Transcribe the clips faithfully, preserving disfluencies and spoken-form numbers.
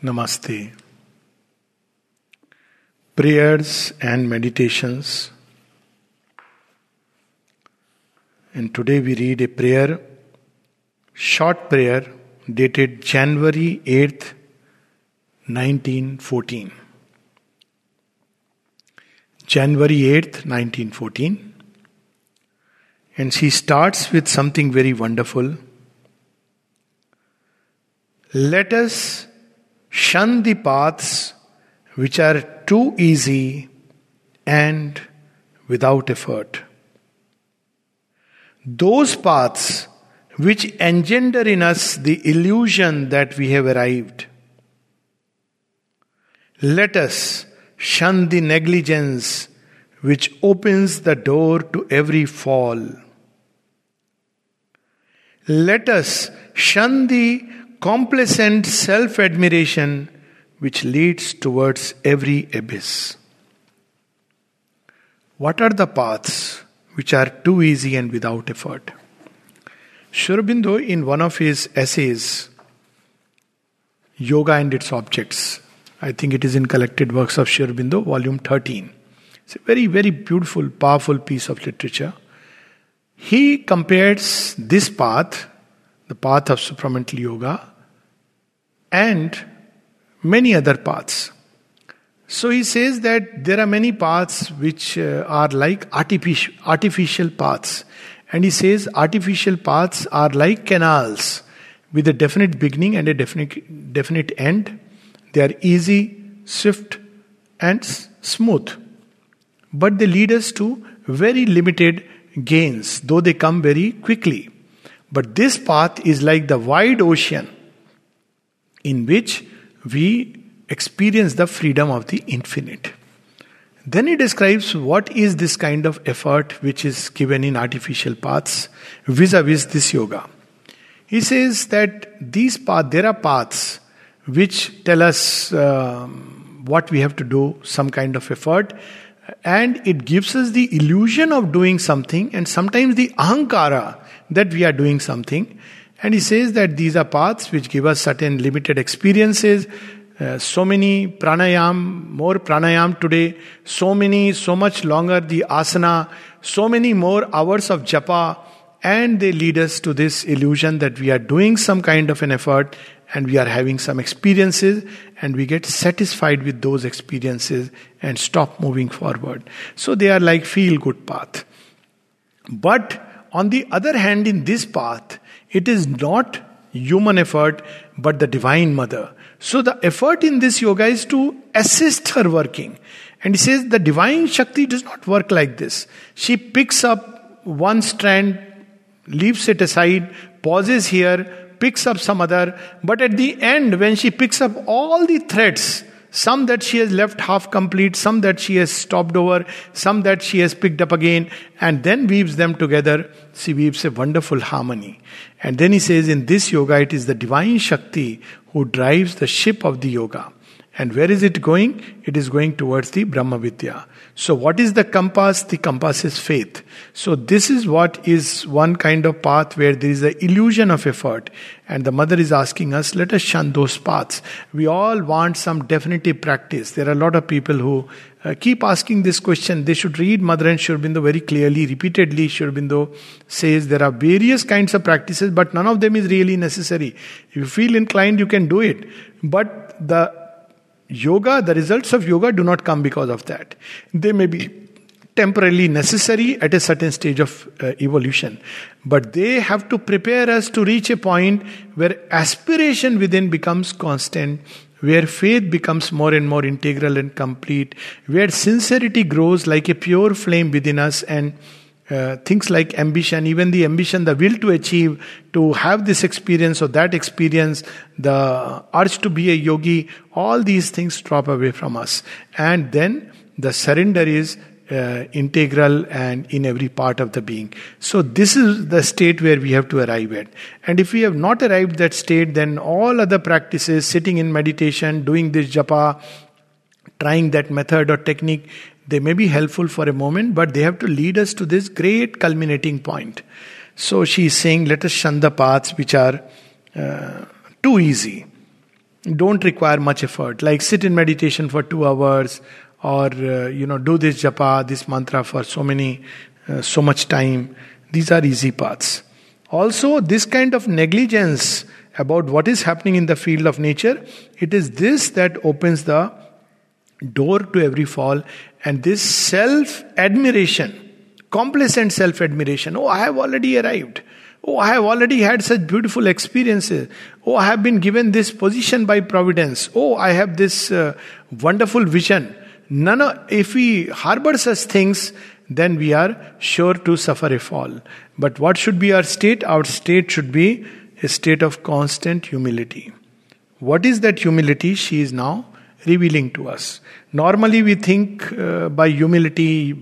Namaste. Prayers and meditations. And today we read a prayer, short prayer dated January eighth, nineteen fourteen. January eighth, nineteen fourteen. And she starts with something very wonderful. Let us shun the paths which are too easy and without effort. Those paths which engender in us the illusion that we have arrived. Let us shun the negligence which opens the door to every fall. Let us shun the complacent self-admiration which leads towards every abyss. What are the paths which are too easy and without effort? Sri Aurobindo, in one of his essays, Yoga and its Objects, I think it is in Collected Works of Sri Aurobindo, volume thirteen. It's a very, very beautiful, powerful piece of literature. He compares this path, the path of Supramental Yoga, and many other paths. So he says that there are many paths which are like artificial, artificial paths. And he says artificial paths are like canals with a definite beginning and a definite, definite end. They are easy, swift and smooth. But they lead us to very limited gains, though they come very quickly. But this path is like the wide ocean in which we experience the freedom of the infinite. Then he describes what is this kind of effort which is given in artificial paths vis-a-vis this yoga. He says that these path, there are paths which tell us um, what we have to do, some kind of effort, and it gives us the illusion of doing something and sometimes the ahankara that we are doing something. And he says that these are paths which give us certain limited experiences. Uh, so many pranayam, more pranayam today, so many, so much longer the asana, so many more hours of japa, and they lead us to this illusion that we are doing some kind of an effort and we are having some experiences and we get satisfied with those experiences and stop moving forward. So they are like feel-good path. But on the other hand, in this path, it is not human effort, but the Divine Mother. So the effort in this yoga is to assist her working. And he says the Divine Shakti does not work like this. She picks up one strand, leaves it aside, pauses here, picks up some other. But at the end, when she picks up all the threads, some that she has left half complete, some that she has stopped over, some that she has picked up again, and then weaves them together. She weaves a wonderful harmony. And then he says in this yoga, it is the Divine Shakti who drives the ship of the yoga. And where is it going? It is going towards the Brahmavidya. So what is the compass? The compass is faith. So this is what is one kind of path where there is an illusion of effort. And the mother is asking us, let us shun those paths. We all want some definitive practice. There are a lot of people who uh, keep asking this question. They should read Mother and Sri Aurobindo very clearly, repeatedly. Sri Aurobindo says there are various kinds of practices, but none of them is really necessary. If you feel inclined, you can do it. But the yoga, the results of yoga do not come because of that. They may be temporarily necessary at a certain stage of uh, evolution. But they have to prepare us to reach a point where aspiration within becomes constant, where faith becomes more and more integral and complete, where sincerity grows like a pure flame within us, and Uh, things like ambition, even the ambition, the will to achieve, to have this experience or that experience, the urge to be a yogi, all these things drop away from us. And then the surrender is uh, integral and in every part of the being. So this is the state where we have to arrive at. And if we have not arrived at that state, then all other practices, sitting in meditation, doing this japa, trying that method or technique, they may be helpful for a moment, but they have to lead us to this great culminating point. So she is saying, let us shun the paths which are uh, too easy. don't require much effort. Like sit in meditation for two hours or, uh, you know, do this japa, this mantra for so many, uh, so much time. These are easy paths. Also, this kind of negligence about what is happening in the field of nature, it is this that opens the door to every fall. And this self-admiration, complacent self-admiration, oh, I have already arrived. Oh, I have already had such beautiful experiences. Oh, I have been given this position by providence. Oh, I have this uh, wonderful vision. None of, if we harbor such things, then we are sure to suffer a fall. But what should be our state? Our state should be a state of constant humility. What is that humility? She is now revealing to us. Normally we think uh, by humility,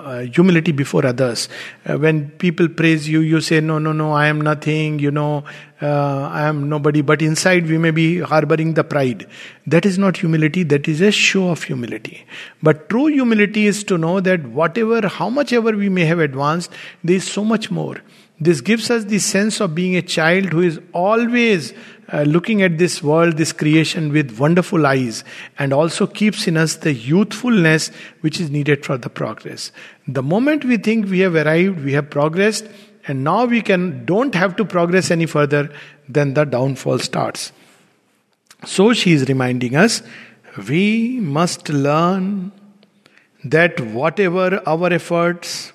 uh, humility before others. Uh, when people praise you, you say, no, no, no, I am nothing, you know, uh, I am nobody. But inside we may be harboring the pride. That is not humility, that is a show of humility. But true humility is to know that whatever, how much ever we may have advanced, there is so much more. This gives us the sense of being a child who is always uh, looking at this world, this creation with wonderful eyes, and also keeps in us the youthfulness which is needed for the progress. The moment we think we have arrived, we have progressed, and now we can don't have to progress any further, then the downfall starts. So she is reminding us, we must learn that whatever our efforts,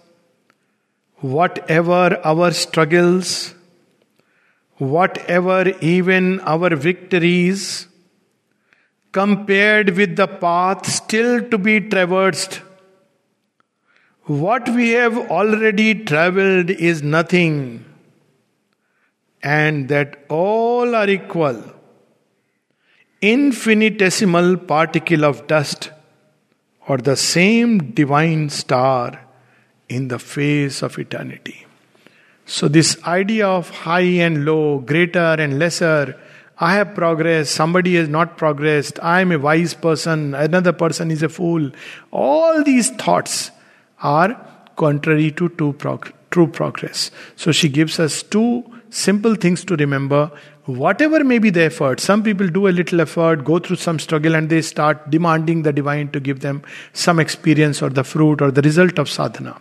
whatever our struggles, whatever even our victories, compared with the path still to be traversed, what we have already traveled is nothing, and that all are equal, infinitesimal particle of dust or the same divine star in the face of eternity. So this idea of high and low, greater and lesser, I have progressed, somebody has not progressed, I am a wise person, another person is a fool. All these thoughts are contrary to true prog- true progress. So she gives us two simple things to remember. Whatever may be the effort, some people do a little effort, go through some struggle, and they start demanding the divine to give them some experience or the fruit or the result of sadhana.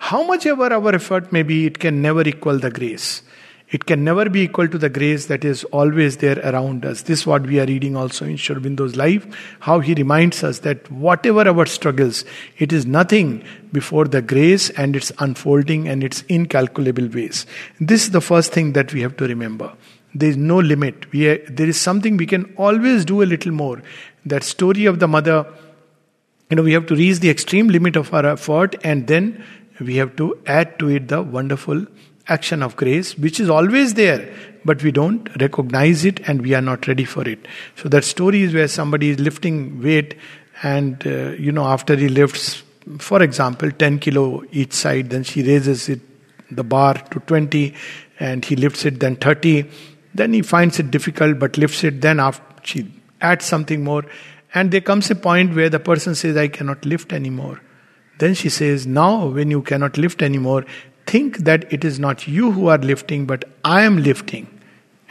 How much ever our effort may be, it can never equal the grace. It can never be equal to the grace that is always there around us. This is what we are reading also in Sri Aurobindo's life, how he reminds us that whatever our struggles, it is nothing before the grace and its unfolding and its incalculable ways. This is the first thing that we have to remember. There is no limit. We are, there is something we can always do a little more. That story of the mother, you know, we have to reach the extreme limit of our effort, and then we have to add to it the wonderful action of grace, which is always there, but we don't recognize it and we are not ready for it. So that story is where somebody is lifting weight and, uh, you know, after he lifts, for example, ten kilo each side, then she raises it, the bar to twenty, and he lifts it, then thirty. Then he finds it difficult, but lifts it, then after she adds something more. And there comes a point where the person says, I cannot lift anymore. Then she says, now when you cannot lift anymore, think that it is not you who are lifting, but I am lifting.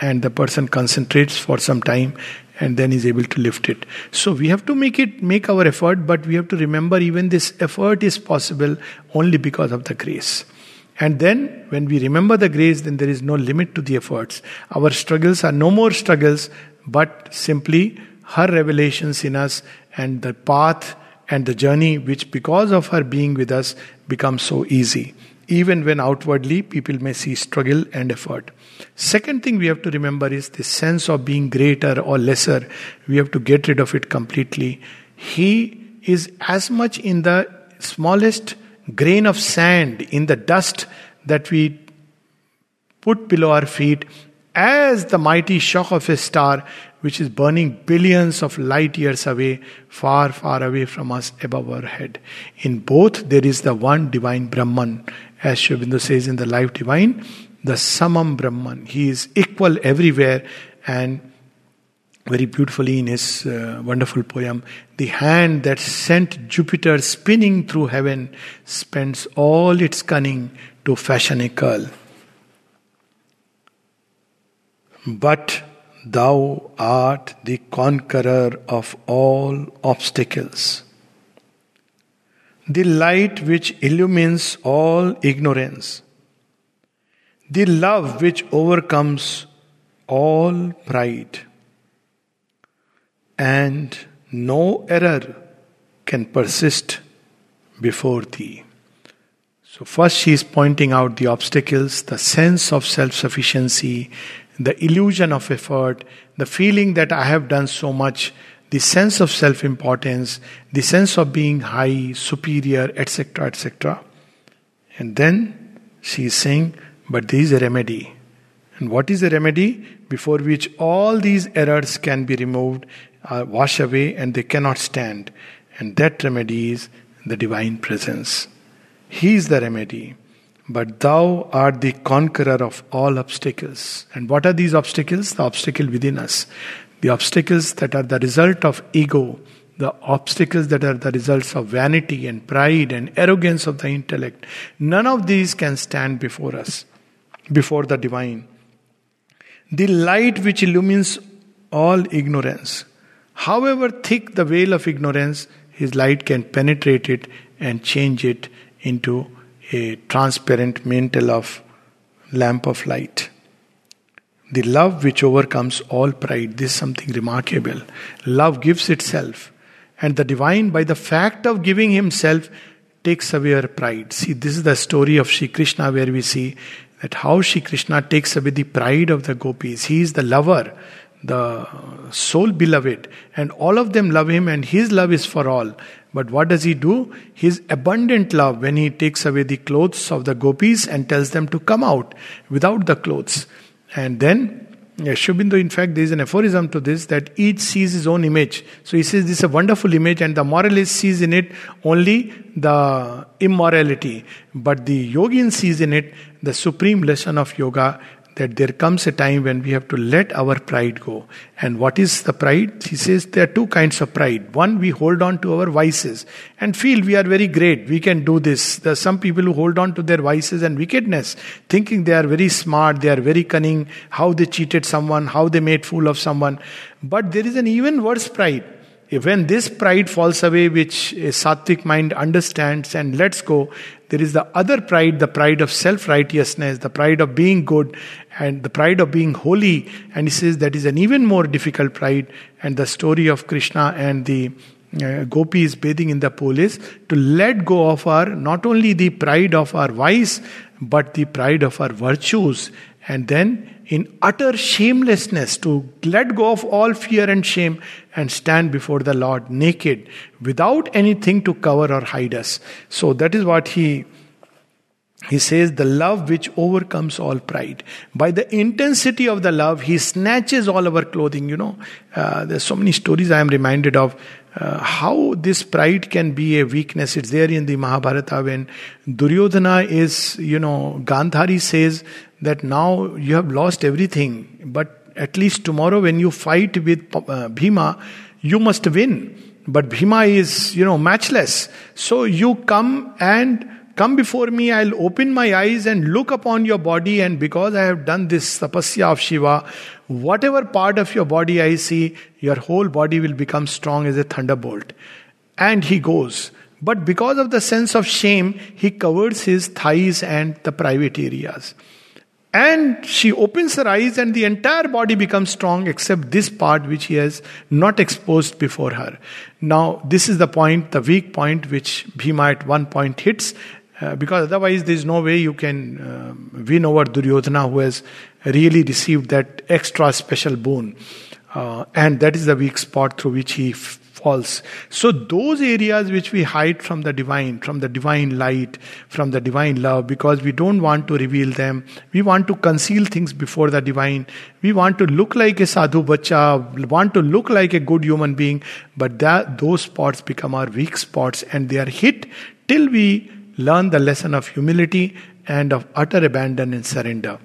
And the person concentrates for some time and then is able to lift it. So we have to make it, make our effort, but we have to remember even this effort is possible only because of the grace. And then when we remember the grace, then there is no limit to the efforts. Our struggles are no more struggles, but simply her revelations in us and the path and the journey which because of her being with us becomes so easy. Even when outwardly people may see struggle and effort. Second thing we have to remember is this sense of being greater or lesser. We have to get rid of it completely. He is as much in the smallest grain of sand, in the dust that we put below our feet, as the mighty shock of a star which is burning billions of light years away, far, far away from us, above our head. In both there is the one divine Brahman. As Sri Aurobindo says in The Life Divine, the Samam Brahman. He is equal everywhere, and very beautifully in his uh, wonderful poem, the hand that sent Jupiter spinning through heaven spends all its cunning to fashion a curl. But Thou art the conqueror of all obstacles. The light which illumines all ignorance. The love which overcomes all pride. And no error can persist before thee. So first she is pointing out the obstacles, the sense of self-sufficiency, the illusion of effort, the feeling that I have done so much, the sense of self-importance, the sense of being high, superior, et cetera, et cetera. And then she is saying, but there is a remedy. And what is the remedy? Before which all these errors can be removed, uh, wash away, and they cannot stand. And that remedy is the Divine Presence. He is the remedy. But thou art the conqueror of all obstacles. And what are these obstacles? The obstacle within us. The obstacles that are the result of ego. The obstacles that are the results of vanity and pride and arrogance of the intellect. None of these can stand before us, before the Divine. The light which illumines all ignorance. However thick the veil of ignorance, His light can penetrate it and change it into a transparent mantle of lamp of light. The love which overcomes all pride, this is something remarkable. Love gives itself, and the Divine, by the fact of giving Himself, takes away our pride. See, this is the story of Shri Krishna, where we see that how Shri Krishna takes away the pride of the gopis. He is the lover, the sole beloved, and all of them love Him, and His love is for all. But what does He do? His abundant love, when He takes away the clothes of the gopis and tells them to come out without the clothes. And then, Aurobindo, in fact, there is an aphorism to this, that each sees his own image. So he says this is a wonderful image, and the moralist sees in it only the immorality. But the yogin sees in it the supreme lesson of yoga, that there comes a time when we have to let our pride go. And what is the pride? He says there are two kinds of pride. One, we hold on to our vices and feel we are very great, we can do this. There are some people who hold on to their vices and wickedness, thinking they are very smart, they are very cunning, how they cheated someone, how they made fool of someone. But there is an even worse pride. When this pride falls away, which a sattvic mind understands and lets go, there is the other pride, the pride of self-righteousness, the pride of being good, and the pride of being holy. And he says that is an even more difficult pride. And the story of Krishna and the uh, gopis bathing in the pool is to let go of our, not only the pride of our vice, but the pride of our virtues. And then in utter shamelessness, to let go of all fear and shame and stand before the Lord naked, without anything to cover or hide us. So that is what he, he says, the love which overcomes all pride. By the intensity of the love, He snatches all our clothing. You know, uh, there are so many stories I am reminded of. Uh, how this pride can be a weakness. It's there in the Mahabharata when Duryodhana is, you know, Gandhari says that now you have lost everything, but at least tomorrow when you fight with uh, Bhima, you must win. But Bhima is, you know, matchless. So you come and come before me, I'll open my eyes and look upon your body, and because I have done this tapasya of Shiva, whatever part of your body I see, your whole body will become strong as a thunderbolt. And he goes. But because of the sense of shame, he covers his thighs and the private areas. And she opens her eyes and the entire body becomes strong except this part which he has not exposed before her. Now this is the point, the weak point which Bhima at one point hits. Uh, because otherwise there is no way you can uh, win over Duryodhana, who has really received that extra special boon. Uh, and that is the weak spot through which he f- falls. So those areas which we hide from the Divine, from the Divine light, from the Divine love, because we don't want to reveal them. We want to conceal things before the Divine. We want to look like a sadhu bachcha, want to look like a good human being. But that, those spots become our weak spots, and they are hit till we learn the lesson of humility and of utter abandon and surrender.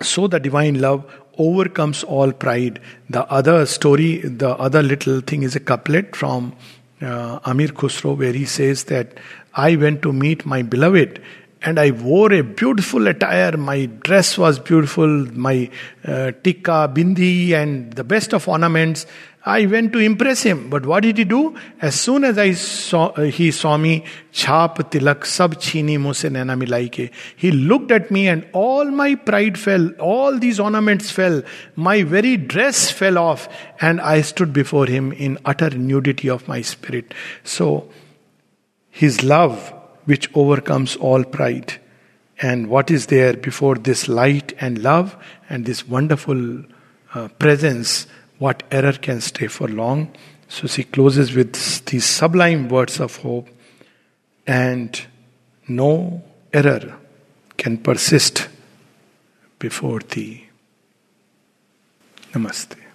So the Divine love overcomes all pride. The other story, the other little thing is a couplet from uh, Amir Khusro, where he says that I went to meet my beloved And I wore a beautiful attire, my dress was beautiful, my uh, tikka, bindi and the best of ornaments. I went to impress him, but what did he do? As soon as I saw, uh, he saw me, chhaap tilak sab chini muse naina milai ke. He looked at me and all my pride fell, all these ornaments fell, my very dress fell off and I stood before him in utter nudity of my spirit. So, his love which overcomes all pride. And what is there before this light and love and this wonderful uh, presence? What error can stay for long? So she closes with these sublime words of hope. And no error can persist before thee. Namaste.